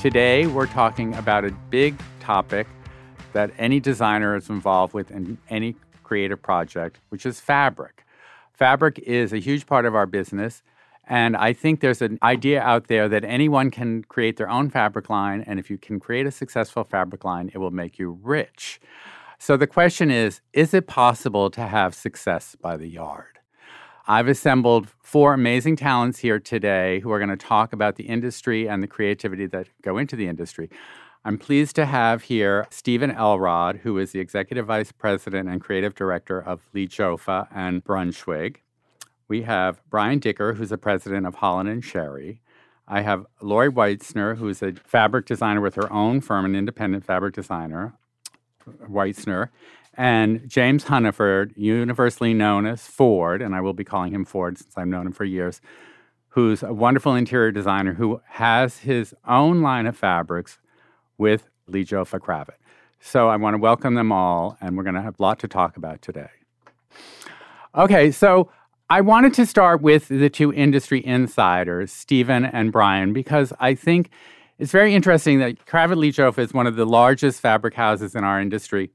Today, we're talking about a big topic that any designer is involved with in any creative project, which is fabric. Fabric is a huge part of our business, and I think there's an idea out there that anyone can create their own fabric line, and if you can create a successful fabric line, it will make you rich. So the question is it possible to have success by the yard? I've assembled four amazing talents here today who are going to talk about the industry and the creativity that go into the industry. I'm pleased to have here Stephen Elrod, who is the Executive Vice President and Creative Director of Lee Jofa and Brunswick. We have Brian Dicker, who's the President of Holland & Sherry. I have Lori Weitzner, who's a fabric designer with her own firm, an independent fabric designer, Weitzner. And James Huniford, universally known as Ford, and I will be calling him Ford since I've known him for years, who's a wonderful interior designer who has his own line of fabrics with Lee Jofa Kravet. So I want to welcome them all, and we're going to have a lot to talk about today. Okay, so I wanted to start with the two industry insiders, Stephen and Brian, because I think it's very interesting that Kravet Lee Jofa is one of the largest fabric houses in our industry.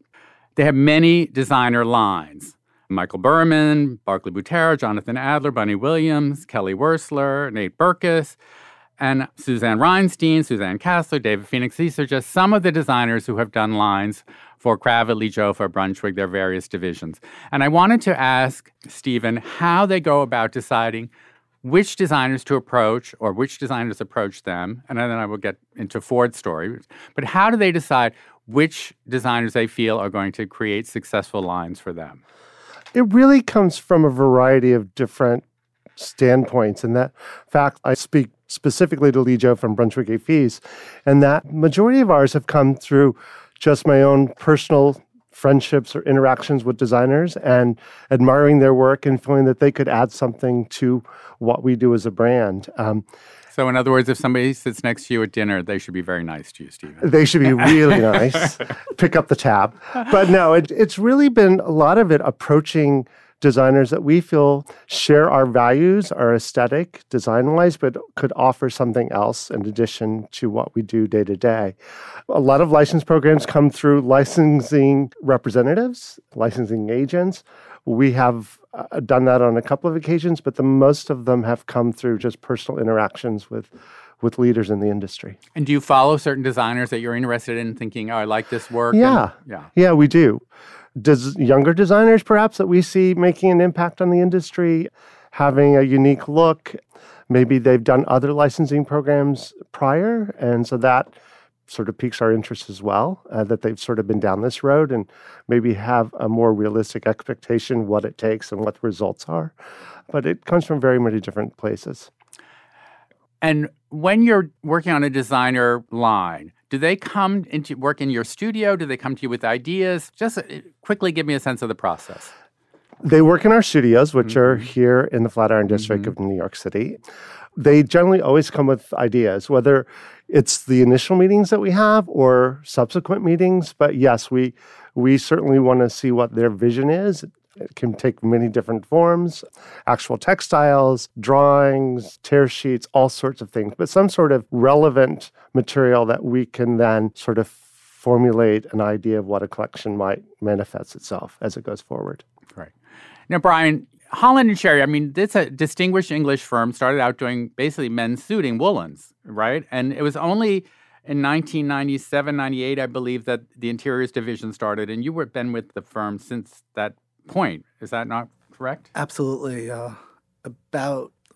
They have many designer lines. Michael Berman, Barclay Butera, Jonathan Adler, Bunny Williams, Kelly Wearstler, Nate Berkus, and Suzanne Rheinstein, Suzanne Kasler, David Phoenix. These are just some of the designers who have done lines for Kravet, Lee Jofa, Brunswick, their various divisions. And I wanted to ask Stephen how they go about deciding which designers to approach or which designers approach them. And then I will get into Ford's story. But how do they decide which designers they feel are going to create successful lines for them? It really comes from a variety of different standpoints. And that fact, I speak specifically to Lee Jofa from Brunswick AFES, and that majority of ours have come through just my own personal friendships or interactions with designers and admiring their work and feeling that they could add something to what we do as a brand. So in other words, if somebody sits next to you at dinner, they should be very nice to you, Stephen. They should be really nice. Pick up the tab. But no, it's really been a lot of it approaching designers that we feel share our values, our aesthetic, design-wise, but could offer something else in addition to what we do day to day. A lot of license programs come through licensing representatives, licensing agents. We have done that on a couple of occasions, but the most of them have come through just personal interactions with leaders in the industry. And do you follow certain designers that you're interested in thinking, oh, I like this work? Yeah, we do. Younger designers, perhaps, that we see making an impact on the industry, having a unique look. Maybe they've done other licensing programs prior, and so that sort of piques our interest as well, that they've sort of been down this road and maybe have a more realistic expectation what it takes and what the results are. But it comes from very many different places. And when you're working on a designer line, do they come into work in your studio? Do they come to you with ideas? Just quickly give me a sense of the process. They work in our studios, which are here in the Flatiron District of New York City. They generally always come with ideas, whether it's the initial meetings that we have or subsequent meetings. But yes, we certainly want to see what their vision is. It can take many different forms, actual textiles, drawings, tear sheets, all sorts of things, but some sort of relevant material that we can then sort of formulate an idea of what a collection might manifest itself as it goes forward. Right. Now, Brian, Holland & Sherry, I mean, it's a distinguished English firm, started out doing basically men's suiting, woolens, right? And it was only in 1997, 98, I believe, that the interiors division started, and you were been with the firm since that point. Is that not correct? Absolutely. It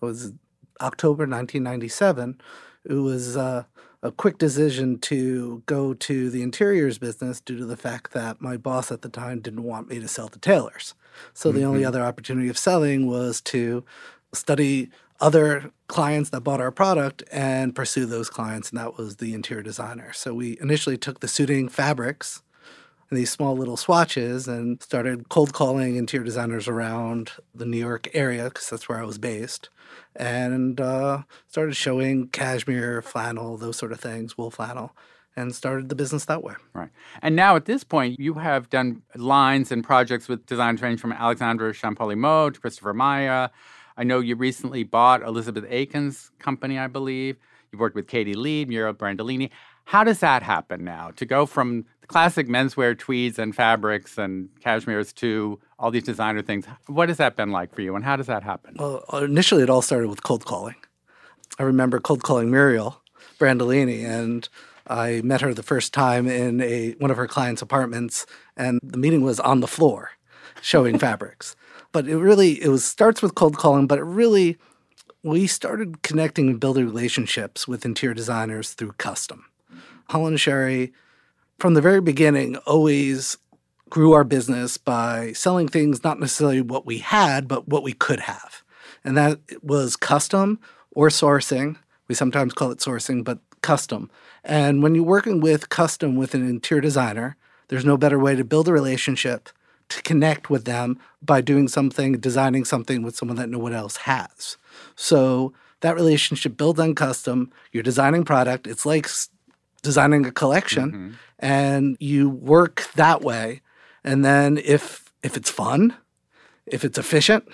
was October 1997. It was a quick decision to go to the interiors business due to the fact that my boss at the time didn't want me to sell to tailors. So the only other opportunity of selling was to study other clients that bought our product and pursue those clients, and that was the interior designer. So we initially took the suiting fabrics and these small little swatches and started cold calling interior designers around the New York area, because that's where I was based, and started showing cashmere, flannel, those sort of things, wool flannel, and started the business that way. Right. And now at this point, you have done lines and projects with designs ranging from Alexandre Champolli Mode to Christopher Maya. I know you recently bought Elizabeth Eakins' company, I believe. You've worked with Katie Lee, Muriel Brandolini. How does that happen now, to go from the classic menswear tweeds and fabrics and cashmeres to all these designer things? What has that been like for you, and how does that happen? Well, initially it all started with cold calling. I remember cold calling Muriel Brandolini, and I met her the first time in one of her clients' apartments, and the meeting was on the floor showing fabrics. But it starts with cold calling, but it really, we started connecting and building relationships with interior designers through custom. Holland & Sherry, from the very beginning, always grew our business by selling things, not necessarily what we had, but what we could have. And that was custom or sourcing. We sometimes call it sourcing, but custom. And when you're working with custom with an interior designer, there's no better way to build a relationship, to connect with them by doing something, designing something with someone that no one else has. So that relationship builds on custom. You're designing product. It's like designing a collection, and you work that way. And then if it's fun, if it's efficient,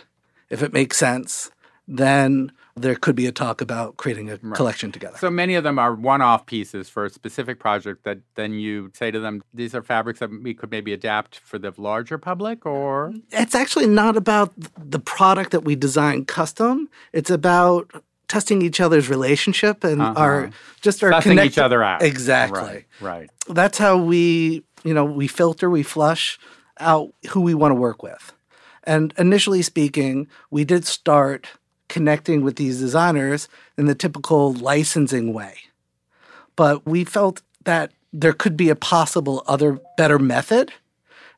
if it makes sense, then there could be a talk about creating a collection together. So many of them are one-off pieces for a specific project that then you say to them, these are fabrics that we could maybe adapt for the larger public, or? It's actually not about the product that we design custom. It's about testing each other's relationship and our testing each other out. Exactly. Right. That's how we filter, we flush out who we want to work with. And initially speaking, we did start connecting with these designers in the typical licensing way. But we felt that there could be a possible other better method.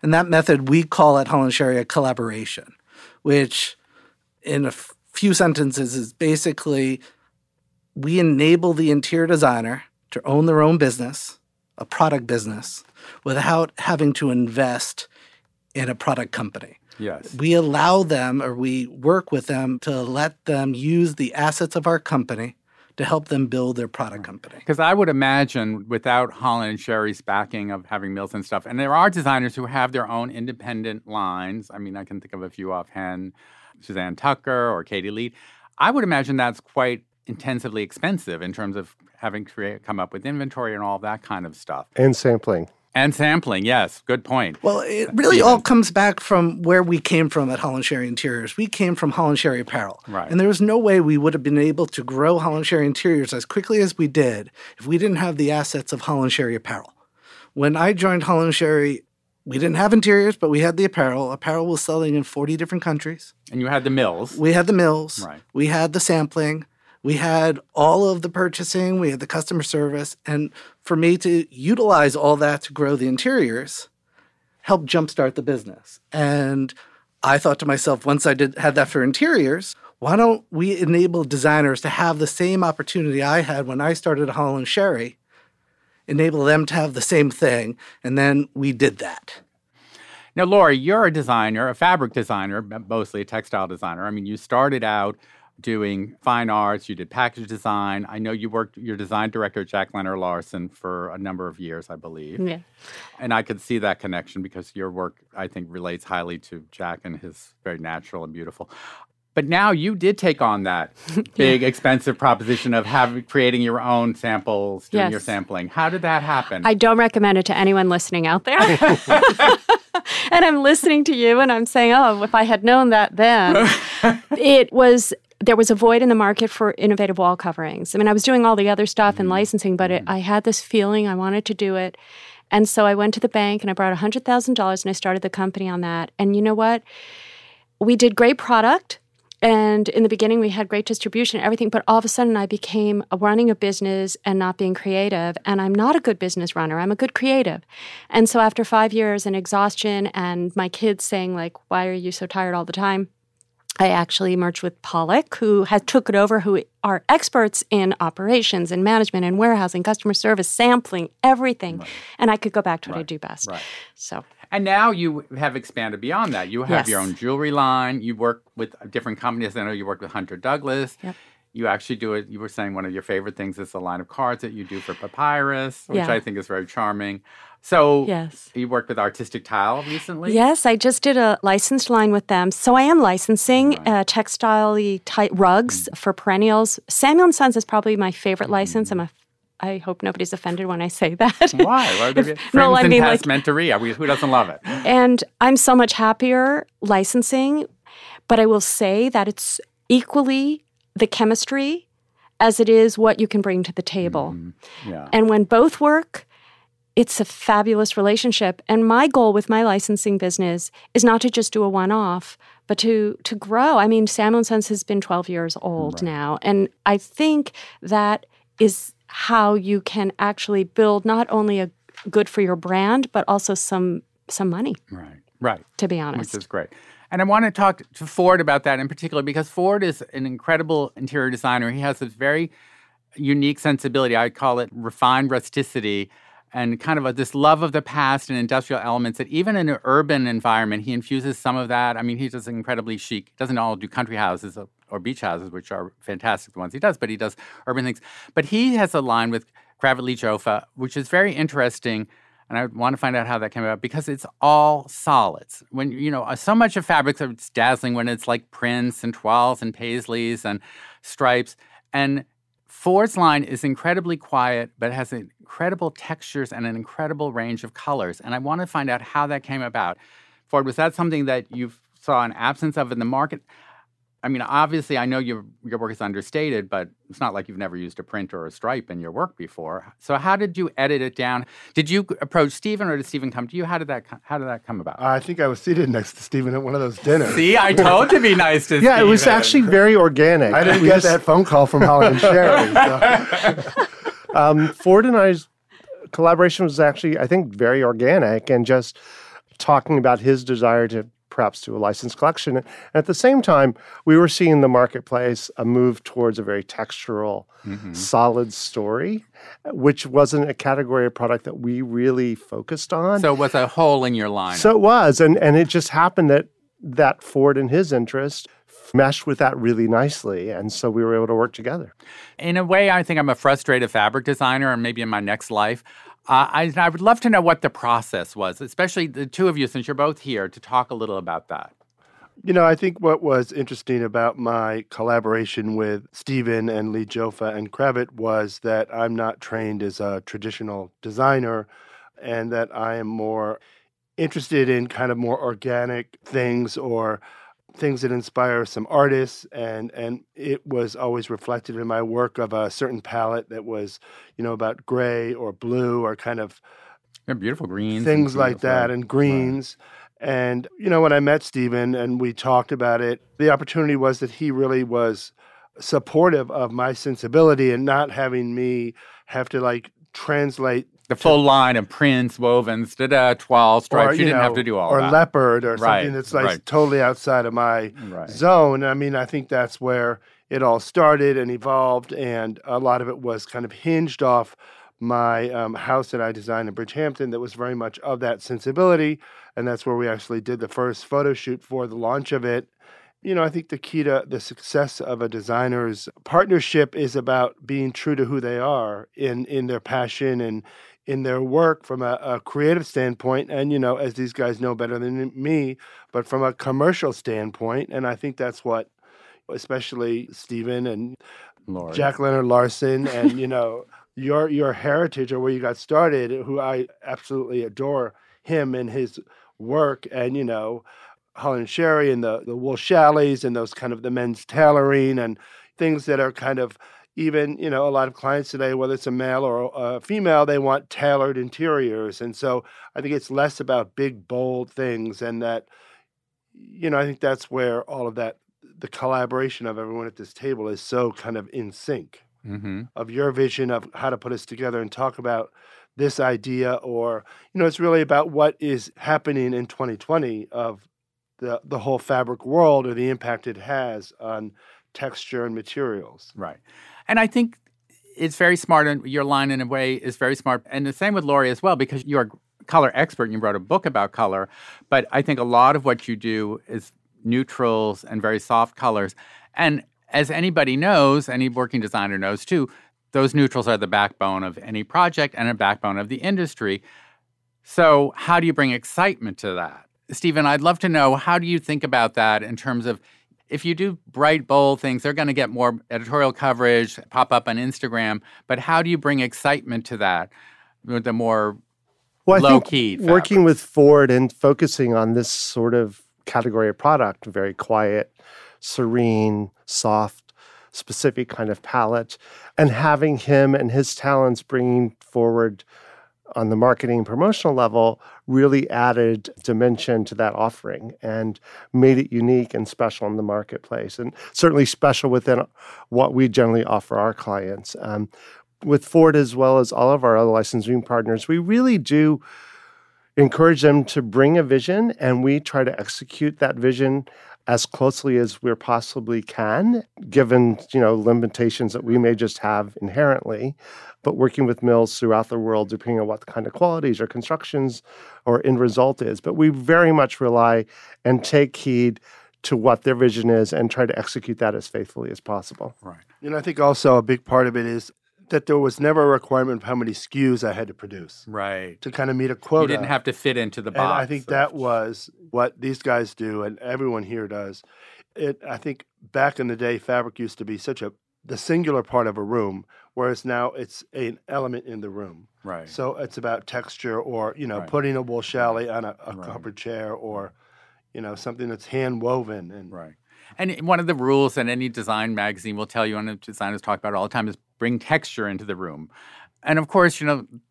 And that method, we call at Holland & Sherry a collaboration, which in a few sentences is basically we enable the interior designer to own their own business, a product business, without having to invest in a product company. Yes. We allow them, or we work with them to let them use the assets of our company to help them build their product company. Because I would imagine without Holland & Sherry's backing of having mills and stuff, and there are designers who have their own independent lines. I mean, I can think of a few offhand, Suzanne Tucker or Katie Lee. I would imagine that's quite intensively expensive in terms of having to come up with inventory and all that kind of stuff. And sampling. And sampling, yes. Good point. Well, it really all comes back from where we came from at Holland & Sherry Interiors. We came from Holland & Sherry Apparel. Right. And there was no way we would have been able to grow Holland & Sherry Interiors as quickly as we did if we didn't have the assets of Holland & Sherry Apparel. When I joined Holland & Sherry, we didn't have interiors, but we had the apparel. Apparel was selling in 40 different countries. And you had the mills. We had the mills. Right. We had the sampling. We had all of the purchasing. We had the customer service. And for me to utilize all that to grow the interiors helped jumpstart the business. And I thought to myself, once I had that for interiors, why don't we enable designers to have the same opportunity I had when I started Holland & Sherry, enable them to have the same thing, and then we did that. Now, Lori, you're a designer, a fabric designer, mostly a textile designer. I mean, you started out doing fine arts, you did package design. I know you worked, your design director, Jack Lenor Larsen, for a number of years, I believe. Yeah. And I could see that connection because your work, I think, relates highly to Jack and his very natural and beautiful. But now you did take on that big, expensive proposition of creating your own samples, doing your sampling. How did that happen? I don't recommend it to anyone listening out there. And I'm listening to you and I'm saying, oh, if I had known that then. There was a void in the market for innovative wall coverings. I mean, I was doing all the other stuff and licensing, but I had this feeling I wanted to do it. And so I went to the bank and I brought $100,000 and I started the company on that. And you know what? We did great product. And in the beginning, we had great distribution and everything. But all of a sudden, I became running a business and not being creative. And I'm not a good business runner. I'm a good creative. And so after 5 years and exhaustion and my kids saying, like, why are you so tired all the time? I actually merged with Pollock, who took it over, who are experts in operations and management and warehousing, customer service, sampling, everything. Right. And I could go back to what I do best. Right. So. And now you have expanded beyond that. You have your own jewelry line. You work with different companies. I know you work with Hunter Douglas. Yep. You actually do it. You were saying one of your favorite things is the line of cards that you do for Papyrus, which I think is very charming. So you worked with Artistic Tile recently? Yes, I just did a licensed line with them. So I am licensing textile-y rugs for Perennials. Samuel & Sons is probably my favorite license. I hope nobody's offended when I say that. Why? Friends in past mentoria. Who doesn't love it? And I'm so much happier licensing, but I will say that it's equally the chemistry as it is what you can bring to the table. Mm-hmm. Yeah. And when both work, it's a fabulous relationship. And my goal with my licensing business is not to just do a one-off, but to grow. I mean, Samuel & Sons has been 12 years old now. And I think that is how you can actually build not only a good for your brand, but also some money. Right. To be honest. Which is great. And I want to talk to Ford about that in particular, because Ford is an incredible interior designer. He has this very unique sensibility. I call it refined rusticity and kind of this love of the past and industrial elements that even in an urban environment, he infuses some of that. I mean, he's just incredibly chic. He doesn't all do country houses or beach houses, which are fantastic, the ones he does, but he does urban things. But he has a line with Kravet, Lee Jofa, which is very interesting. And I want to find out how that came about because it's all solids. When, you know, so much of fabrics are dazzling when it's like prints and toiles and paisleys and stripes. And Ford's line is incredibly quiet, but has incredible textures and an incredible range of colors. And I want to find out how that came about. Ford, was that something that you saw an absence of in the market? I mean, obviously, I know your work is understated, but it's not like you've never used a print or a stripe in your work before. So how did you edit it down? Did you approach Stephen, or did Stephen come to you? How did that come about? I think I was seated next to Stephen at one of those dinners. See, I told to be nice to Stephen. Yeah, it was actually very organic. I didn't get that phone call from Holland and Sherry. So. Ford and I's collaboration was actually, I think, very organic and just talking about his desire to perhaps to a licensed collection. And at the same time, we were seeing the marketplace a move towards a very textural, solid story, which wasn't a category of product that we really focused on. So it was a hole in your line. So it was. And it just happened that Ford and his interest meshed with that really nicely. And so we were able to work together. In a way, I think I'm a frustrated fabric designer, or maybe in my next life. I would love to know what the process was, especially the two of you, since you're both here, to talk a little about that. You know, I think what was interesting about my collaboration with Stephen and Lee Jofa and Kravet was that I'm not trained as a traditional designer and that I am more interested in kind of more organic things or things that inspire some artists, and it was always reflected in my work of a certain palette that was, you know, about gray or blue or kind of beautiful greens. Things like that and greens. Wow. And, you know, when I met Stephen and we talked about it, the opportunity was that he really was supportive of my sensibility and not having me have to, like, translate the full line of prints, wovens, toiles, stripes. You didn't have to do all that. Or leopard or something that's like totally outside of my zone. I mean, I think that's where it all started and evolved, and a lot of it was kind of hinged off my house that I designed in Bridgehampton that was very much of that sensibility, and that's where we actually did the first photo shoot for the launch of it. You know, I think the key to the success of a designer's partnership is about being true to who they are in their passion and in their work from a creative standpoint. And, you know, as these guys know better than me, but from a commercial standpoint. And I think that's what especially Stephen and Lori. Jack Lenor Larsen and, you know, your heritage or where you got started, who I absolutely adore him and his work. And, you know, Holland & Sherry and the wool chalets and those kind of the men's tailoring and things that are kind of even, you know, a lot of clients today, whether it's a male or a female, they want tailored interiors. And so I think it's less about big, bold things. And that, you know, I think that's where all of that, the collaboration of everyone at this table is so kind of in sync of your vision of how to put us together and talk about this idea or, you know, it's really about what is happening in 2020 of the whole fabric world or the impact it has on texture and materials. Right. And I think it's very smart, and your line in a way is very smart. And the same with Lori as well, because you're a color expert and you wrote a book about color. But I think a lot of what you do is neutrals and very soft colors. And as anybody knows, any working designer knows too, those neutrals are the backbone of any project and a backbone of the industry. So how do you bring excitement to that? Stephen, I'd love to know, how do you think about that in terms of, if you do bright, bold things, they're going to get more editorial coverage, pop up on Instagram. But how do you bring excitement to that with the more low-key fabrics? Working with Ford and focusing on this sort of category of product, very quiet, serene, soft, specific kind of palette, and having him and his talents bringing forward on the marketing and promotional level really added dimension to that offering and made it unique and special in the marketplace, and certainly special within what we generally offer our clients. With Ford, as well as all of our other licensing partners, we really do encourage them to bring a vision, and we try to execute that vision as closely as we possibly can, given, limitations that we may just have inherently. But working with mills throughout the world, depending on what the kind of qualities or constructions or end result is. But we very much rely and take heed to what their vision is and try to execute that as faithfully as possible. Right. And I think also a big part of it is that there was never a requirement of how many SKUs I had to produce. Right. To kind of meet a quota. You didn't have to fit into the box. And I think that was what these guys do and everyone here does. I think back in the day, fabric used to be such the singular part of a room, whereas now it's an element in the room. Right. So it's about texture or, putting a wool chalet on a copper chair or, something that's hand woven. And right. And one of the rules that any design magazine will tell you, and designers talk about it all the time, is bring texture into the room. And of course,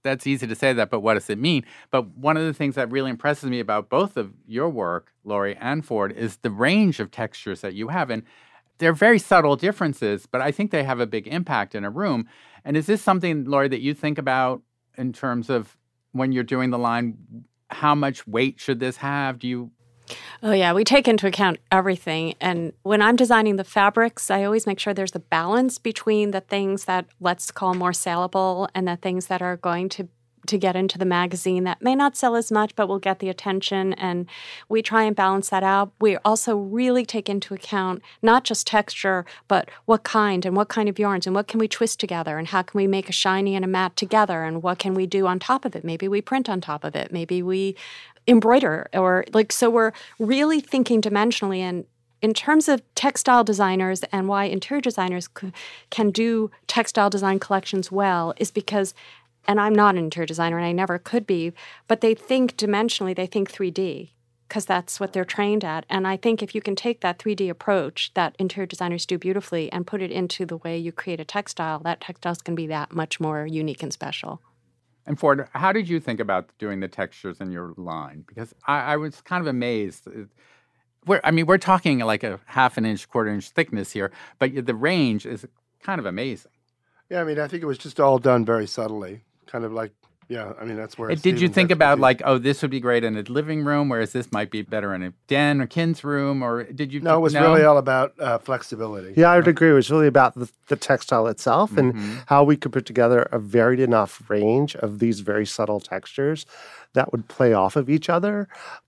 that's easy to say that, but what does it mean? But one of the things that really impresses me about both of your work, Lori and Ford, is the range of textures that you have. And they're very subtle differences, but I think they have a big impact in a room. And is this something, Lori, that you think about in terms of when you're doing the line, how much weight should this have? Do you... Oh, yeah. We take into account everything. And when I'm designing the fabrics, I always make sure there's a balance between the things that let's call more saleable and the things that are going to get into the magazine that may not sell as much but will get the attention. And we try and balance that out. We also really take into account not just texture, but what kind and what kind of yarns and what can we twist together and how can we make a shiny and a matte together and what can we do on top of it. Maybe we print on top of it. Maybe we embroider so we're really thinking dimensionally. And in terms of textile designers and why interior designers can do textile design collections well is because, and I'm not an interior designer and I never could be, but they think dimensionally, they think 3D because that's what they're trained at. And I think if you can take that 3D approach that interior designers do beautifully and put it into the way you create a textile, that textile's going to be that much more unique and special. And Ford, how did you think about doing the textures in your line? Because I was kind of amazed. We're talking like a half an inch, quarter inch thickness here, but the range is kind of amazing. Yeah, I think it was just all done very subtly. Kind of like, that's where it's... Did you think about this would be great in a living room, whereas this might be better in a den or kin's room, or did you... No, it was really all about flexibility. Yeah, I would agree. It was really about the textile itself and how we could put together a varied enough range of these very subtle textures that would play off of each other.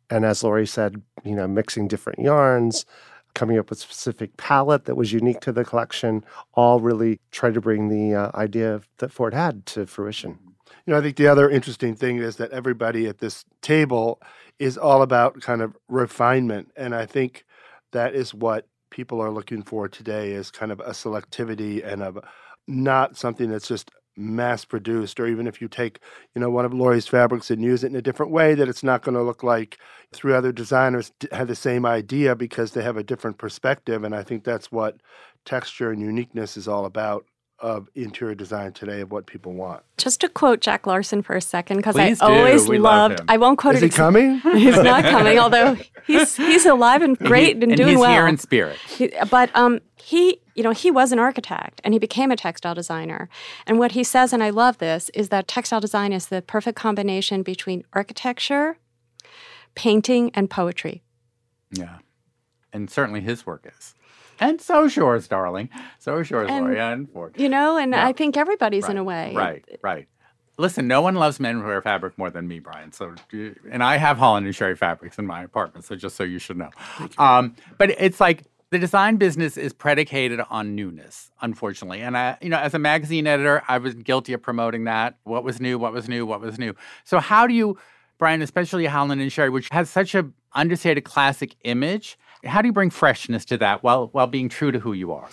And as Lori said, mixing different yarns, coming up with a specific palette that was unique to the collection, all really tried to bring the idea that Ford had to fruition. I think the other interesting thing is that everybody at this table is all about kind of refinement. And I think that is what people are looking for today, is kind of a selectivity and of not something that's just mass-produced, or even if you take, one of Lori's fabrics and use it in a different way, that it's not going to look like three other designers had the same idea because they have a different perspective. And I think that's what texture and uniqueness is all about of interior design today, of what people want. Just to quote Jack Larsen for a second, because I always loved him. I won't quote it. Is he coming? He's not coming, although he's alive and great and doing well. And he's here in spirit. He was an architect, and he became a textile designer. And what he says, and I love this, is that textile design is the perfect combination between architecture, painting, and poetry. Yeah. And certainly his work is. And so shore's, darling. So shore's, Lori. Unfortunately. You know, and yeah. I think everybody's right. in a way. Right. Listen, no one loves menswear fabric more than me, Brian. So, and I have Holland and Sherry fabrics in my apartment, so just so you should know. But it's like the design business is predicated on newness, unfortunately. And I, you know, as a magazine editor, I was guilty of promoting that. What was new? What was new? What was new? So how do you, Brian, especially Holland and Sherry, which has such an understated classic image, how do you bring freshness to that while being true to who you are?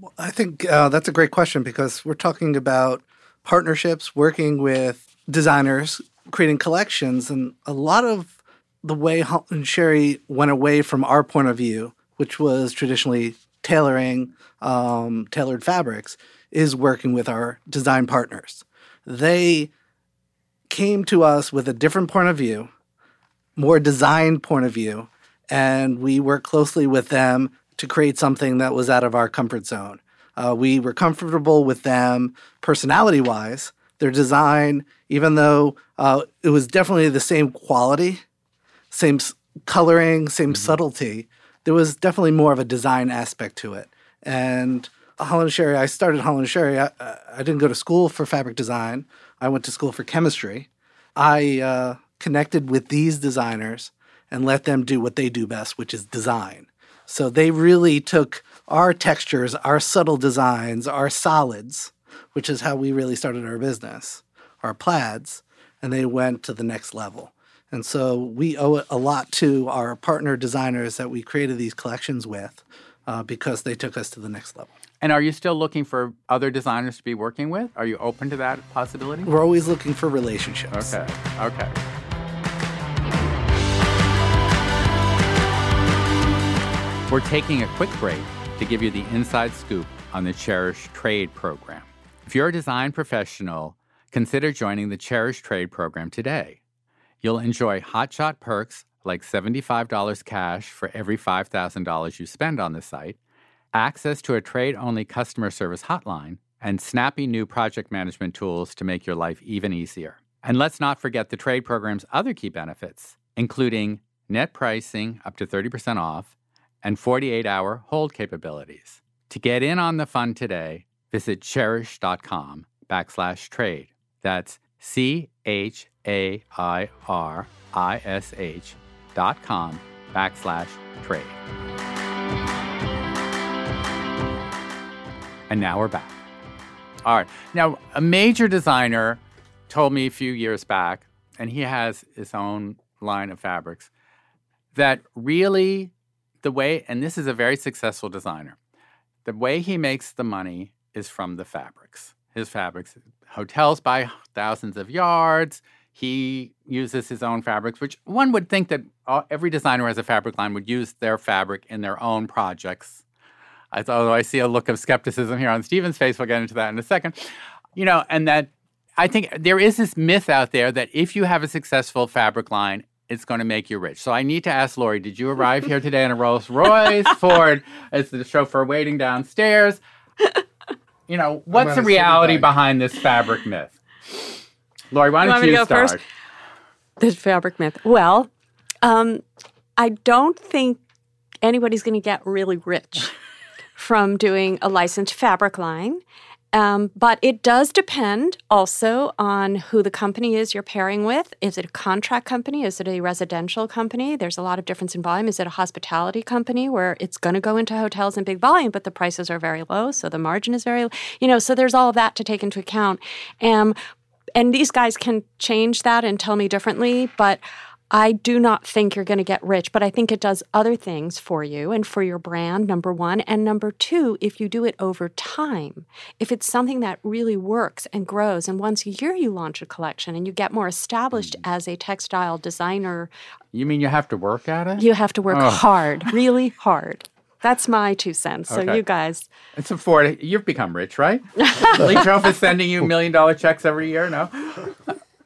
Well, I think that's a great question because we're talking about partnerships, working with designers, creating collections. And a lot of the way Holland and Sherry went away from our point of view, which was traditionally tailoring, tailored fabrics, is working with our design partners. They came to us with a different point of view, more design point of view, and we worked closely with them to create something that was out of our comfort zone. We were comfortable with them personality-wise. Their design, even though it was definitely the same quality, same coloring, same subtlety, there was definitely more of a design aspect to it. And Holland & Sherry, I started Holland & Sherry. I didn't go to school for fabric design. I went to school for chemistry. I connected with these designers and let them do what they do best, which is design. So they really took our textures, our subtle designs, our solids, which is how we really started our business, our plaids, and they went to the next level. And so we owe it a lot to our partner designers that we created these collections with because they took us to the next level. And are you still looking for other designers to be working with? Are you open to that possibility? We're always looking for relationships. Okay. We're taking a quick break to give you the inside scoop on the Chairish Trade Program. If you're a design professional, consider joining the Chairish Trade Program today. You'll enjoy hotshot perks like $75 cash for every $5,000 you spend on the site, access to a trade-only customer service hotline, and snappy new project management tools to make your life even easier. And let's not forget the trade program's other key benefits, including net pricing up to 30% off, and 48-hour hold capabilities. To get in on the fun today, visit chairish.com/trade. That's chairish.com/trade. And now we're back. All right. Now, a major designer told me a few years back, and he has his own line of fabrics, that really... the way, and this is a very successful designer, the way he makes the money is from the fabrics. His fabrics, hotels buy thousands of yards. He uses his own fabrics, which one would think that every designer who has a fabric line would use their fabric in their own projects. Although I see a look of skepticism here on Stephen's face. We'll get into that in a second. You know, and that I think there is this myth out there that if you have a successful fabric line, it's going to make you rich. So I need to ask Lori, did you arrive here today in a Rolls Royce, Ford, as the chauffeur waiting downstairs? You know, what's the reality behind this fabric myth? Lori, why don't you start? First? This fabric myth. Well, I don't think anybody's going to get really rich from doing a licensed fabric line. But it does depend also on who the company is you're pairing with. Is it a contract company? Is it a residential company? There's a lot of difference in volume. Is it a hospitality company where it's going to go into hotels in big volume, but the prices are very low, so the margin is very low? You know, so there's all of that to take into account. And these guys can change that and tell me differently, but I do not think you're going to get rich, but I think it does other things for you and for your brand, number one. And number two, if you do it over time, if it's something that really works and grows, and once a year you launch a collection and you get more established as a textile designer. You mean you have to work at it? You have to work hard, really hard. That's my 2 cents. Okay. So you guys. It's a Ford. You've become rich, right? Lee Jofa is sending you $1 million checks every year, no?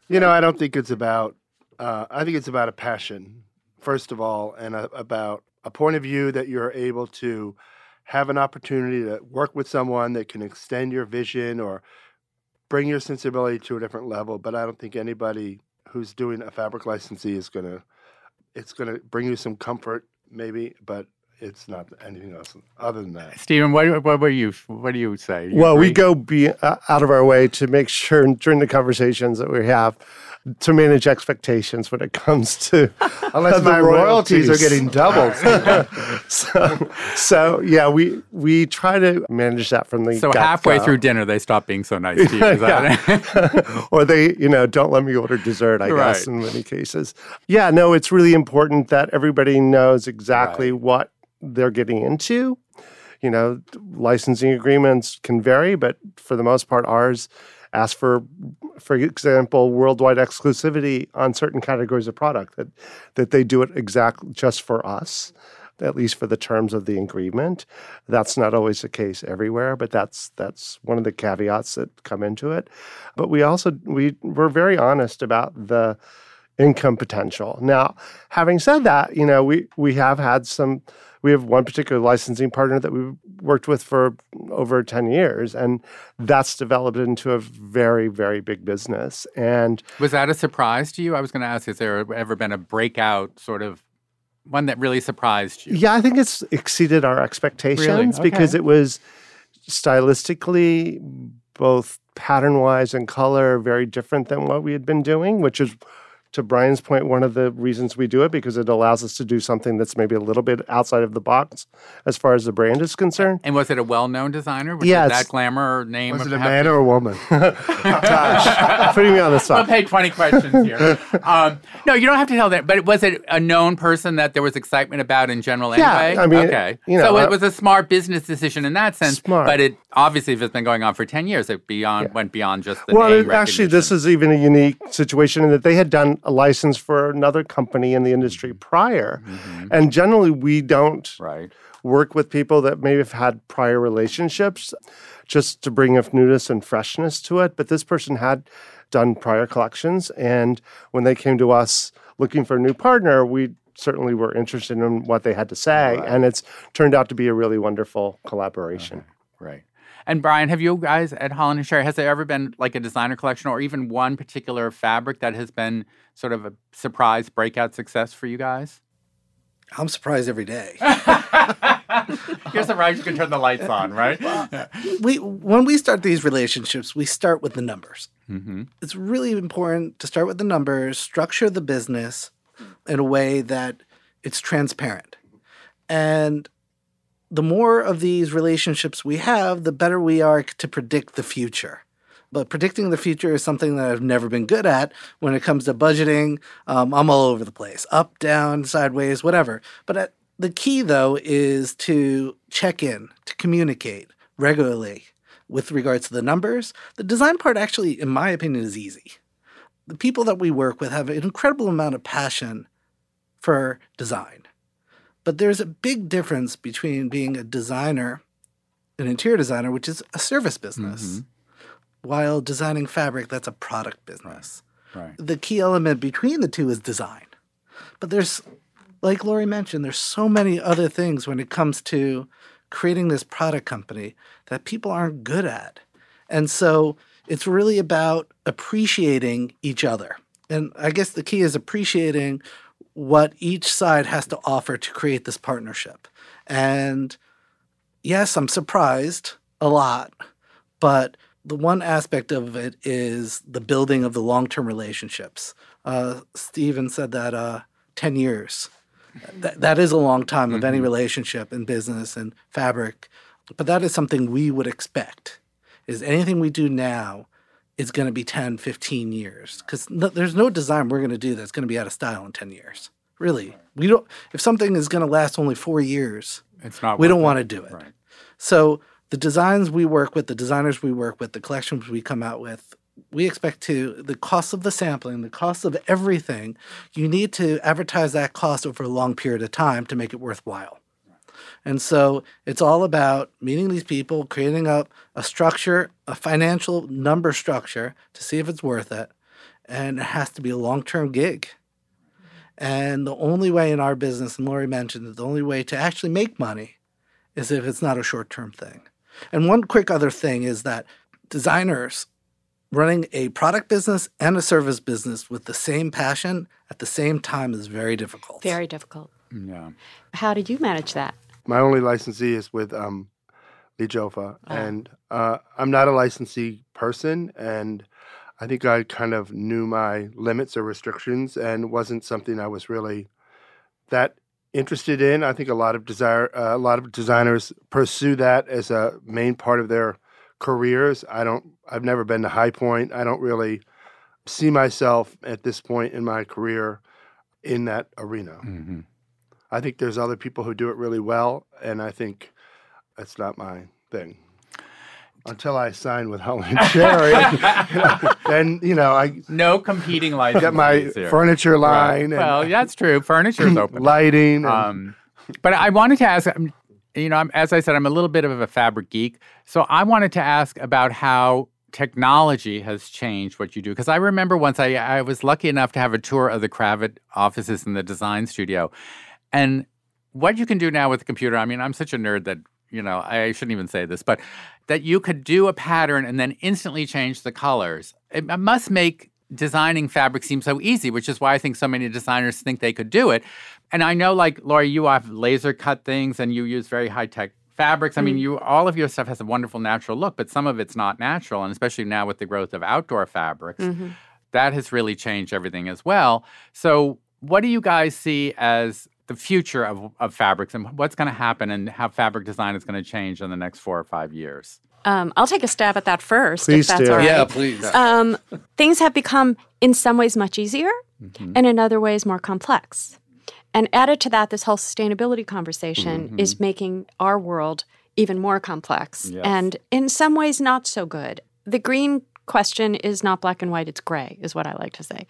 You know, I don't think it's about... I think it's about a passion, first of all, and about a point of view that you're able to have an opportunity to work with someone that can extend your vision or bring your sensibility to a different level. But I don't think anybody who's doing a fabric licensee is going to it's going to bring you some comfort, maybe, but it's not anything else other than that. Stephen, what do you say? You agree? We go out of our way to make sure during the conversations that we have to manage expectations when it comes to unless my royalties are getting doubled. so yeah, we try to manage that from the halfway through dinner they stop being so nice to you. Or they, don't let me order dessert, I guess, in many cases. Yeah, no, it's really important that everybody knows exactly what they're getting into. Licensing agreements can vary, but for the most part ours ask for example, worldwide exclusivity on certain categories of product, that they do it exactly just for us, at least for the terms of the agreement. That's not always the case everywhere, but that's one of the caveats that come into it. But we also, we're very honest about the income potential. Now, having said that, we have had some, we have one particular licensing partner that we've worked with for over 10 years, and that's developed into a very, very big business. And was that a surprise to you? I was going to ask, has there ever been a breakout sort of one that really surprised you? Yeah, I think it's exceeded our expectations. Really? Okay. Because it was stylistically, both pattern-wise and color, very different than what we had been doing, which is, to Brian's point, one of the reasons we do it, because it allows us to do something that's maybe a little bit outside of the box as far as the brand is concerned. And was it a well-known designer? Was it that glamour name? Was it a man or a woman? Gosh, putting me on the spot. I'll pay 20 questions here. No, you don't have to tell that. But was it a known person that there was excitement about in general anyway? Yeah, I mean, so it was a smart business decision in that sense. Smart. But it obviously, if it's been going on for 10 years, it went beyond just the name recognition. Well, actually, this is even a unique situation in that they had done a license for another company in the industry prior. Mm-hmm. And generally, we don't work with people that may have had prior relationships just to bring a newness and freshness to it. But this person had done prior collections. And when they came to us looking for a new partner, we certainly were interested in what they had to say. Right. And it's turned out to be a really wonderful collaboration. Right. Right. And Brian, have you guys at Holland & Sherry, has there ever been like a designer collection or even one particular fabric that has been sort of a surprise breakout success for you guys? I'm surprised every day. You're surprised you can turn the lights on, right? Well, when we start these relationships, we start with the numbers. Mm-hmm. It's really important to start with the numbers, structure the business in a way that it's transparent. And the more of these relationships we have, the better we are to predict the future. But predicting the future is something that I've never been good at. When it comes to budgeting, I'm all over the place, up, down, sideways, whatever. But the key, though, is to check in, to communicate regularly with regards to the numbers. The design part actually, in my opinion, is easy. The people that we work with have an incredible amount of passion for design. But there's a big difference between being a designer, an interior designer, which is a service business, mm-hmm. while designing fabric, that's a product business. Right. The key element between the two is design. But there's, like Lori mentioned, there's so many other things when it comes to creating this product company that people aren't good at. And so it's really about appreciating each other. And I guess the key is appreciating what each side has to offer to create this partnership. And yes, I'm surprised a lot, but the one aspect of it is the building of the long-term relationships. Stephen said that 10 years. That is a long time of any relationship in business and fabric, but that is something we would expect, is anything we do now is going to be 10, 15 years. Because there's no design we're going to do that's going to be out of style in 10 years. Really. We don't. If something is going to last only 4 years, we don't want to do it. Right. So the designs we work with, the designers we work with, the collections we come out with, we expect to, the cost of the sampling, the cost of everything, you need to advertise that cost over a long period of time to make it worthwhile. And so it's all about meeting these people, creating a structure, a financial number structure to see if it's worth it. And it has to be a long-term gig. And the only way in our business, and Lori mentioned that the only way to actually make money is if it's not a short-term thing. And one quick other thing is that designers Running a product business and a service business with the same passion at the same time is very difficult. Very difficult. Yeah. How did you manage that? My only licensee is with Lee Jofa, and I'm not a licensee person, and I think I kind of knew my limits or restrictions, and wasn't something I was really that interested in. I think a lot of designers pursue that as a main part of their careers. I've never been to High Point. I don't really see myself at this point in my career in that arena. Mm-hmm. I think there's other people who do it really well, and I think that's not my thing. Until I sign with Holland & Sherry, then, I... No competing licenses. Get my furniture line. Right. Well, that's true. Furniture's open. Lighting. But I wanted to ask, as I said, I'm a little bit of a fabric geek. So I wanted to ask about how technology has changed what you do. Because I remember once I was lucky enough to have a tour of the Kravet offices in the design studio. And what you can do now with the computer, I'm such a nerd that... I shouldn't even say this, but that you could do a pattern and then instantly change the colors. It must make designing fabric seem so easy, which is why I think so many designers think they could do it. And I know, like, Lori, you have laser cut things and you use very high-tech fabrics. Mm-hmm. All of your stuff has a wonderful natural look, but some of it's not natural, and especially now with the growth of outdoor fabrics. Mm-hmm. That has really changed everything as well. So what do you guys see as the future of fabrics and what's going to happen and how fabric design is going to change in the next 4 or 5 years? I'll take a stab at that first, please, if that's all right. Yeah, please. Things have become, in some ways, much easier, mm-hmm. and in other ways, more complex. And added to that, this whole sustainability conversation mm-hmm. is making our world even more complex, yes. and in some ways, not so good. The green question is not black and white, it's gray, is what I like to say.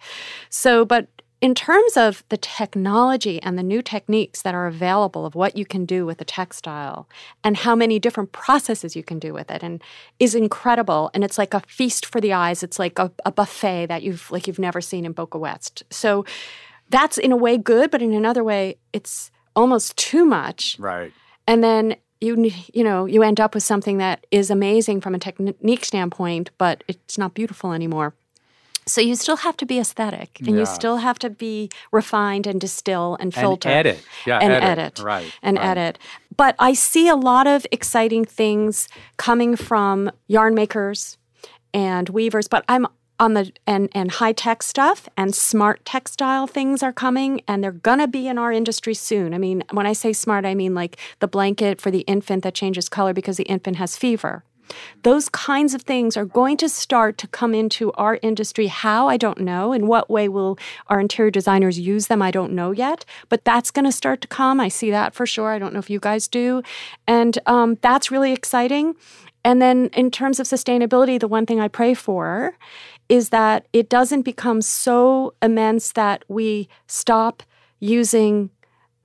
So, but... in terms of the technology and the new techniques that are available of what you can do with a textile and how many different processes you can do with it, and is incredible. And it's like a feast for the eyes. It's like a buffet that you've never seen in Boca West. So that's in a way good, but in another way, it's almost too much. Right. And then you end up with something that is amazing from a technique standpoint, but it's not beautiful anymore. So you still have to be aesthetic, and you still have to be refined and distill and filter. And edit. Yeah, and edit. Right. And edit. But I see a lot of exciting things coming from yarn makers and weavers, but I'm on the and high-tech stuff and smart textile things are coming, and they're going to be in our industry soon. When I say smart, I mean like the blanket for the infant that changes color because the infant has fever. Those kinds of things are going to start to come into our industry. How? I don't know. In what way will our interior designers use them? I don't know yet. But that's going to start to come. I see that for sure. I don't know if you guys do. And that's really exciting. And then in terms of sustainability, the one thing I pray for is that it doesn't become so immense that we stop using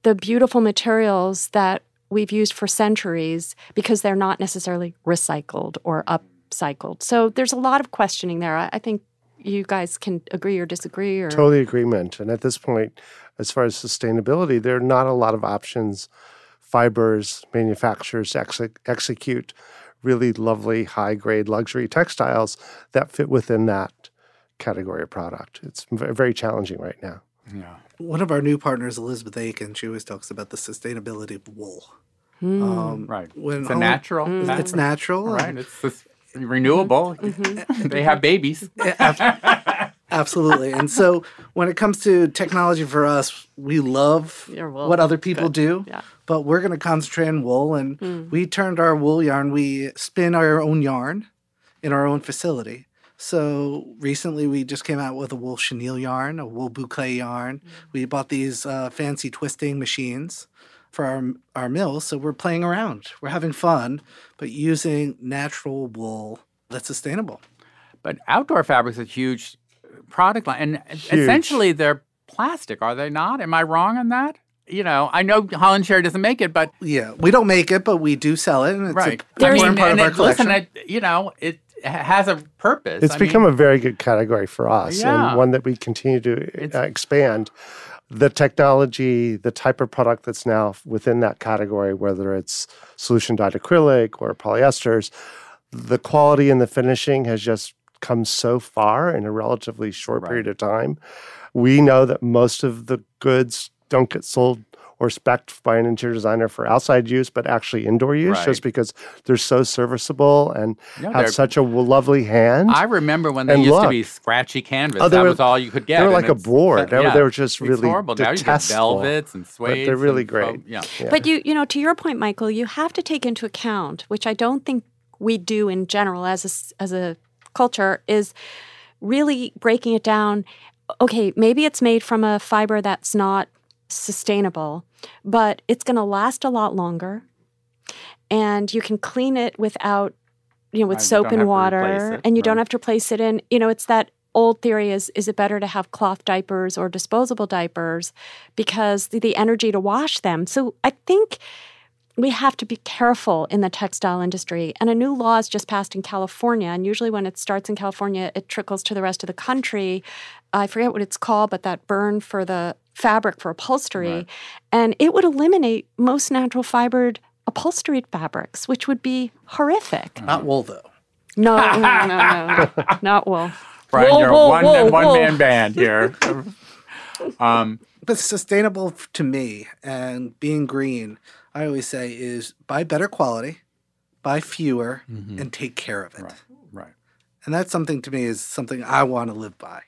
the beautiful materials that we've used for centuries because they're not necessarily recycled or upcycled. So there's a lot of questioning there. I think you guys can agree or disagree. Or totally agreement. And at this point, as far as sustainability, there are not a lot of options, fibers, manufacturers to execute really lovely high-grade luxury textiles that fit within that category of product. It's very challenging right now. Yeah. One of our new partners, Elizabeth Eakins, she always talks about the sustainability of wool. Right. It's a natural. It's natural. Right. It's renewable. Mm-hmm. They have babies. Absolutely. And so when it comes to technology for us, we love what other people do, yeah. but we're going to concentrate on wool. And we turned our wool yarn. We spin our own yarn in our own facility. So recently we just came out with a wool chenille yarn, a wool boucle yarn. We bought these fancy twisting machines for our mills. So we're playing around. We're having fun, but using natural wool that's sustainable. But outdoor fabrics is a huge product line. And essentially they're plastic, are they not? Am I wrong on that? I know Holland & Sherry doesn't make it, but... Yeah, we don't make it, but we do sell it. And it's part of our collection. Listen, it has a purpose. It's become a very good category for us and one that we continue to expand. The technology, the type of product that's now within that category, whether it's solution dyed acrylic or polyesters, the quality and the finishing has just come so far in a relatively short period of time. We know that most of the goods don't get sold or spec'd by an interior designer for outside use, but actually indoor use, just because they're so serviceable and have such a lovely hand. I remember when they used to be scratchy canvas. Oh, that was all you could get. They were like a board. They were just really horrible. Detestable. Now you get velvets and suedes. But they're really great. But you know, to your point, Michael, you have to take into account, which I don't think we do in general as a culture, is really breaking it down. Okay, maybe it's made from a fiber that's not sustainable, but it's going to last a lot longer, and you can clean it without, with soap and water, and you don't have to replace it in. It's that old theory: is it better to have cloth diapers or disposable diapers because the energy to wash them? So I think we have to be careful in the textile industry. And a new law is just passed in California, and usually when it starts in California, it trickles to the rest of the country. I forget what it's called, but that burn for the fabric for upholstery, and it would eliminate most natural fibered upholstery fabrics, which would be horrific. Not wool, though. No, not wool. Brian, wool, you're wool, one-man band here. But sustainable to me and being green, I always say, is buy better quality, buy fewer, and take care of it. Right. And that's something to me is something I want to live by.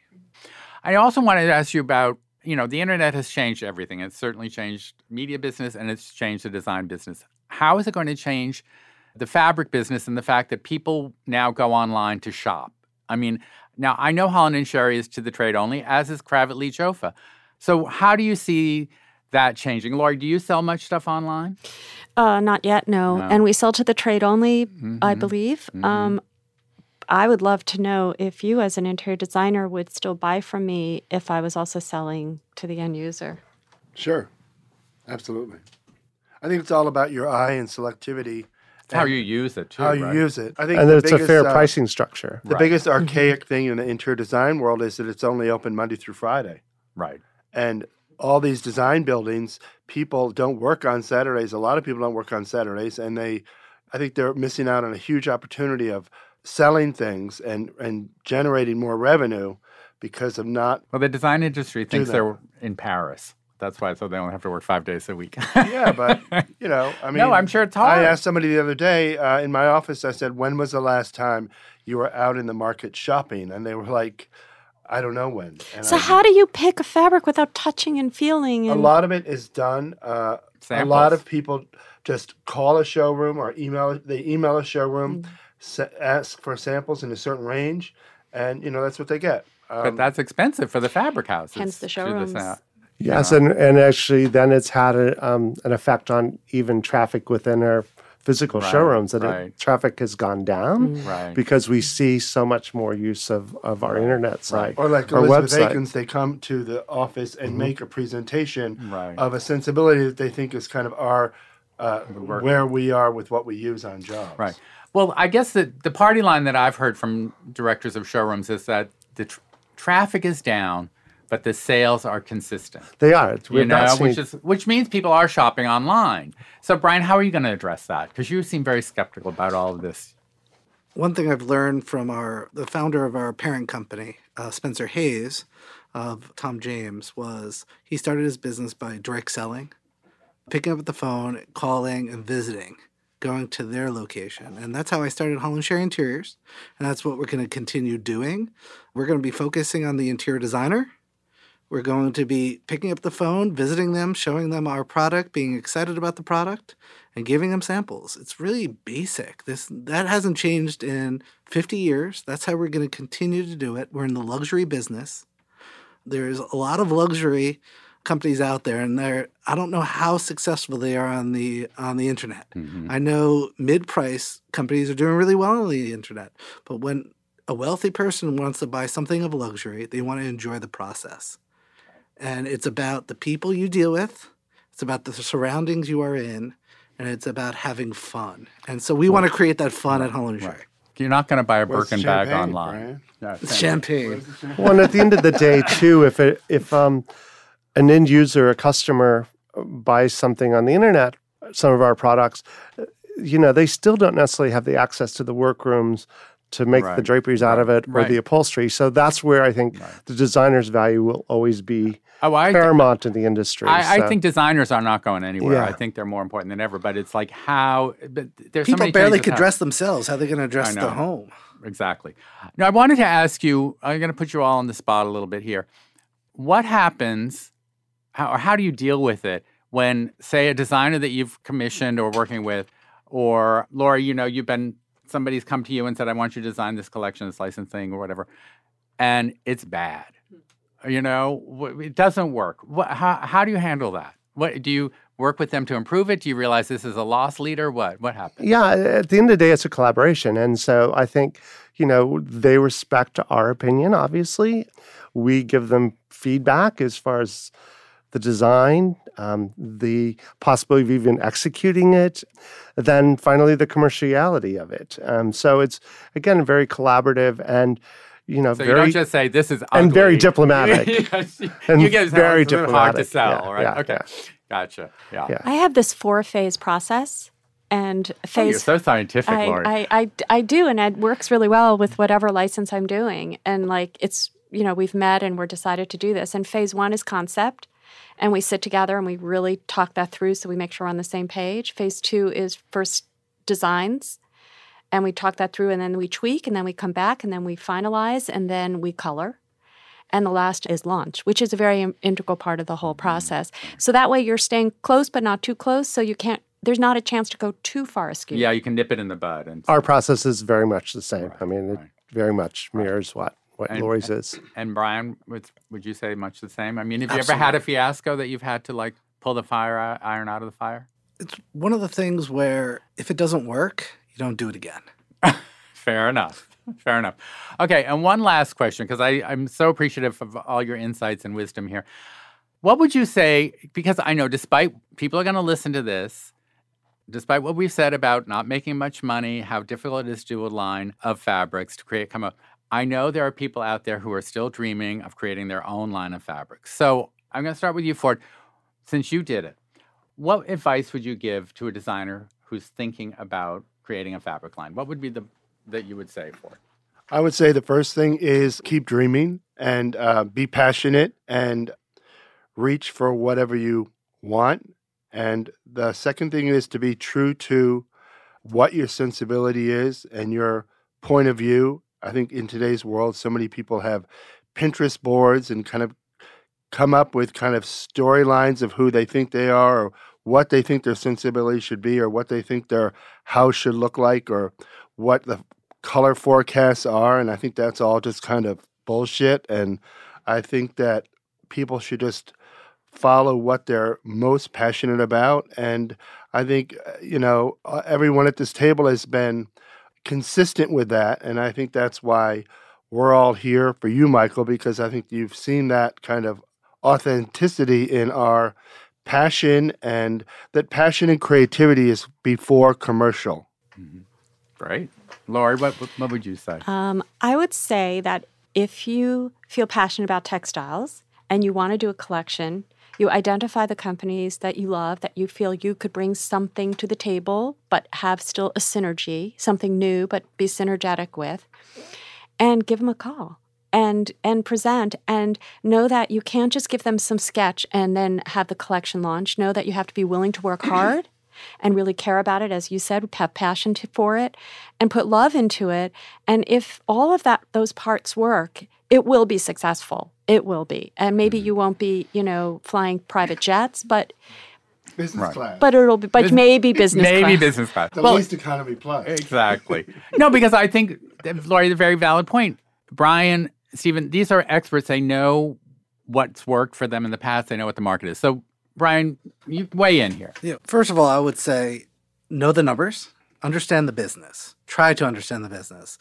I also wanted to ask you about, the internet has changed everything. It's certainly changed media business, and it's changed the design business. How is it going to change the fabric business and the fact that people now go online to shop? I mean, now I know Holland & Sherry is to the trade only, as is Kravet, Lee Jofa. So how do you see that changing? Lori, do you sell much stuff online? Not yet, no. And we sell to the trade only, I believe. I would love to know if you as an interior designer would still buy from me if I was also selling to the end user. Sure. Absolutely. I think it's all about your eye and selectivity. It's how you use it, too. You use it. I think and that it's a fair pricing structure. The biggest archaic thing in the interior design world is that it's only open Monday through Friday. Right. And all these design buildings, people don't work on Saturdays. A lot of people don't work on Saturdays. And I think they're missing out on a huge opportunity of selling things and generating more revenue because of not... Well, the design industry thinks they're in Paris. That's why, so they only have to work 5 days a week. Yeah, but, I mean... No, I'm sure it's hard. I asked somebody the other day in my office, I said, when was the last time you were out in the market shopping? And they were like, I don't know when. And how do you pick a fabric without touching and feeling? A lot of it is done. A lot of people just call a showroom or email a showroom, ask for samples in a certain range, and that's what they get. But that's expensive for the fabric houses. Hence the showrooms. Yes, and actually then it's had an effect on even traffic within our physical showrooms. That traffic has gone down because we see so much more use of our internet site. Or like Elizabeth Eakins, they come to the office and make a presentation of a sensibility that they think is kind of our where we are with what we use on jobs. Right. Well, I guess the party line that I've heard from directors of showrooms is that the traffic is down, but the sales are consistent. They are. Which means people are shopping online. So, Brian, how are you going to address that? Because you seem very skeptical about all of this. One thing I've learned from the founder of our parent company, Spencer Hayes of Tom James, was he started his business by direct selling, picking up the phone, calling, and visiting, going to their location. And that's how I started Holland & Sherry Interiors. And that's what we're going to continue doing. We're going to be focusing on the interior designer. We're going to be picking up the phone, visiting them, showing them our product, being excited about the product, and giving them samples. It's really basic. That hasn't changed in 50 years. That's how we're going to continue to do it. We're in the luxury business. There's a lot of luxury companies out there, and I don't know how successful they are on the internet. I know mid-price companies are doing really well on the internet, but when a wealthy person wants to buy something of luxury, they want to enjoy the process. And it's about the people you deal with, it's about the surroundings you are in, and it's about having fun. And so we want to create that fun at Holland & Sherry. You're not going to buy a Birkin bag online. No, it's champagne. Well, and at the end of the day, too, if an end user, a customer, buys something on the internet, some of our products, they still don't necessarily have the access to the workrooms, to make the draperies out of it or the upholstery. So that's where I think the designer's value will always be paramount in the industry. I think designers are not going anywhere. Yeah. I think they're more important than ever. But it's like how there's people so many barely could dress themselves. How are they going to dress the home? Exactly. Now, I wanted to ask you, I'm going to put you all on the spot a little bit here. What happens, how do you deal with it when, say, a designer that you've commissioned or working with, or, Lori, you know, somebody's come to you and said, I want you to design this collection, this licensing or whatever, and it's bad. You know, it doesn't work. How do you handle that? What do you work with them to improve it? Do you realize this is a loss leader? What happened? Yeah, at the end of the day, it's a collaboration. And so I think, you know, they respect our opinion, obviously. We give them feedback as far as the design, the possibility of even executing it, then finally the commerciality of it. So it's, again, very collaborative and, you know, so very, you don't just say this is ugly. And very diplomatic. And you get very diplomatic. Hard to sell, right? Yeah, okay. Yeah. Gotcha. Yeah. I have this 4-phase process, and phase. Oh, you're so scientific, Lori. I do, and it works really well with whatever license I'm doing. And like it's, you know, we've met and we're decided to do this. And phase 1 is concept, and we sit together and we really talk that through, so we make sure we're on the same page. Phase 2 is first designs, and we talk that through, and then we tweak, and then we come back, and then we finalize, and then we color. And the last is launch, which is a very integral part of the whole process. So that way you're staying close but not too close, so you can't – there's not a chance to go too far askew. Yeah, you can nip it in the bud. And our process is very much the same. Right, I mean, it very much mirrors what Lori's is. And Brian, would you say much the same? I mean, have you ever had a fiasco that you've had to, like, pull the iron out of the fire? It's one of the things where if it doesn't work, you don't do it again. Fair enough. Fair enough. Okay, and one last question, because I'm so appreciative of all your insights and wisdom here. What would you say, because I know despite people are going to listen to this, despite what we've said about not making much money, how difficult it is to do a line of fabrics to create, come up, I know there are people out there who are still dreaming of creating their own line of fabrics. So I'm going to start with you, Ford. Since you did it, what advice would you give to a designer who's thinking about creating a fabric line? What would be that you would say for? I would say the first thing is keep dreaming and be passionate and reach for whatever you want. And the second thing is to be true to what your sensibility is and your point of view. I think in today's world, so many people have Pinterest boards and kind of come up with kind of storylines of who they think they are or what they think their sensibility should be or what they think their house should look like or what the color forecasts are, and I think that's all just kind of bullshit, and I think that people should just follow what they're most passionate about, and I think, you know, everyone at this table has been consistent with that, and I think that's why we're all here for you, Michael, because I think you've seen that kind of authenticity in our passion, and that passion and creativity is before commercial. Mm-hmm. Right. Lori, what would you say? I would say that if you feel passionate about textiles and you want to do a collection, you identify the companies that you love, that you feel you could bring something to the table but have still a synergy, something new but be synergetic with, and give them a call and present and know that you can't just give them some sketch and then have the collection launch. Know that you have to be willing to work hard and really care about it, as you said, have passion for it, and put love into it. And if all of those parts work, it will be successful. It will be. And maybe you won't be, you know, flying private jets, but business class. But it'll be, but maybe business class. Maybe business class. The least economy plus. Exactly. No, because I think, Lori, a very valid point. Brian, Stephen, these are experts. They know what's worked for them in the past. They know what the market is. So, Brian, you weigh in here. Yeah. First of all, I would say know the numbers, understand the business, try to understand the business.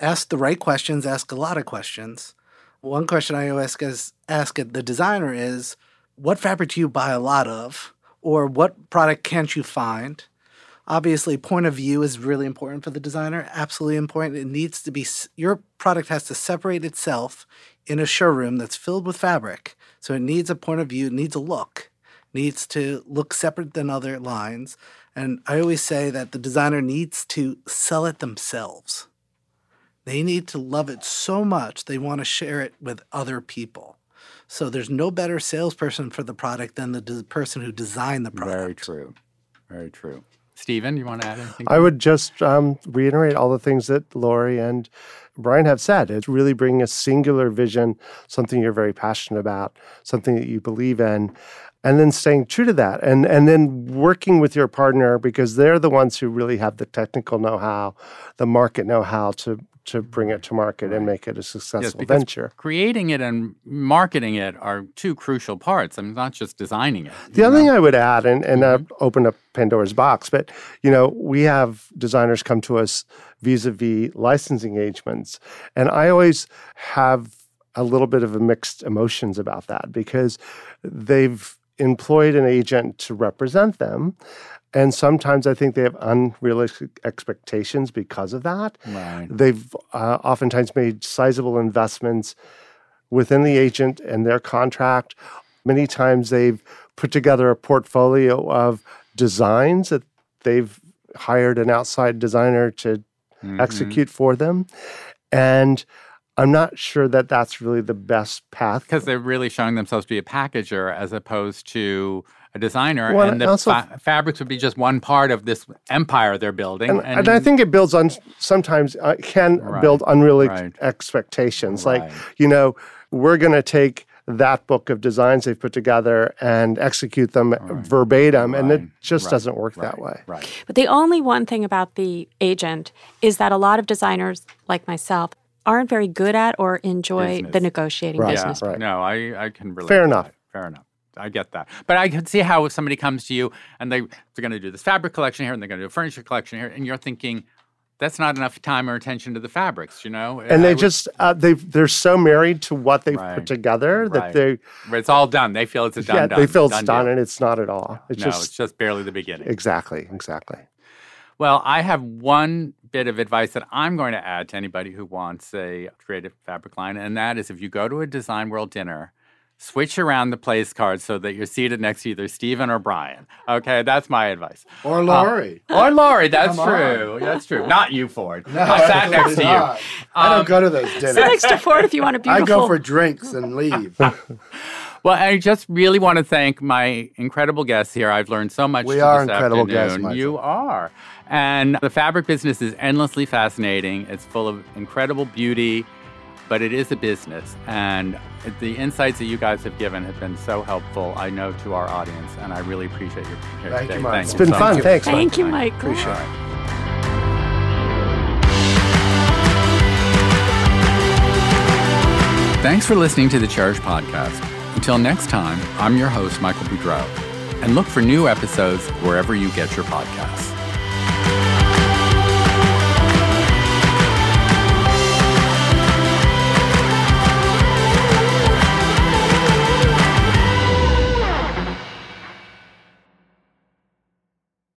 Ask the right questions, ask a lot of questions. One question I always ask the designer is, what fabric do you buy a lot of, or what product can't you find? Obviously, point of view is really important for the designer, absolutely important. It needs to be – your product has to separate itself in a showroom that's filled with fabric. So it needs a point of view, it needs a look. Needs to look separate than other lines. And I always say that the designer needs to sell it themselves. They need to love it so much they want to share it with other people. So there's no better salesperson for the product than the person who designed the product. Very true. Very true. Stephen, you want to add anything? I would just reiterate all the things that Lori and Brian have said. It's really bringing a singular vision, something you're very passionate about, something that you believe in, and then staying true to that. And then working with your partner, because they're the ones who really have the technical know-how, the market know-how to bring it to market and make it a successful venture. Creating it and marketing it are two crucial parts. I'm not just designing it. The other thing I would add, and I've opened up Pandora's box, but, you know, we have designers come to us vis-a-vis licensing engagements. And I always have a little bit of a mixed emotions about that because they've employed an agent to represent them. And sometimes I think they have unrealistic expectations because of that. Right. They've oftentimes made sizable investments within the agent and their contract. Many times they've put together a portfolio of designs that they've hired an outside designer to execute for them. And I'm not sure that that's really the best path. Because they're really showing themselves to be a packager as opposed to a designer, well, and the also, fabrics would be just one part of this empire they're building. And I think it builds on, sometimes can build unrealistic expectations. Like, you know, we're going to take that book of designs they've put together and execute them verbatim, and it just doesn't work that way. But the only one thing about the agent is that a lot of designers, like myself, aren't very good at or enjoy the negotiating business. Yeah, no, I can relate. Fair enough. Fair enough. I get that. But I could see how if somebody comes to you and they're going to do this fabric collection here and they're going to do a furniture collection here, and you're thinking, that's not enough time or attention to the fabrics, you know? And they just, they're so married to what they've put together that they... But it's all done. They feel it's a done deal. Yeah, they feel it's done and it's not at all. It's just barely the beginning. Exactly. Well, I have one bit of advice that I'm going to add to anybody who wants a creative fabric line, and that is if you go to a Design World dinner, switch around the place cards so that you're seated next to either Stephen or Brian. Okay, that's my advice. Or Lori. That's true. That's true. Not you, Ford. No, I sat next to you. I don't go to those dinners. Sit next to Ford if you want to be beautiful. I go for drinks and leave. Well, I just really want to thank my incredible guests here. I've learned so much this afternoon. We are incredible guests, Michael. You are. And the fabric business is endlessly fascinating. It's full of incredible beauty, but it is a business. And the insights that you guys have given have been so helpful, I know, to our audience. And I really appreciate your being here today. Thank you, Mike. It's been fun. Thanks. Thank you, Mike. Appreciate it. Thanks for listening to the Chairish Podcast. Until next time, I'm your host, Michael Boudreau, and look for new episodes wherever you get your podcasts.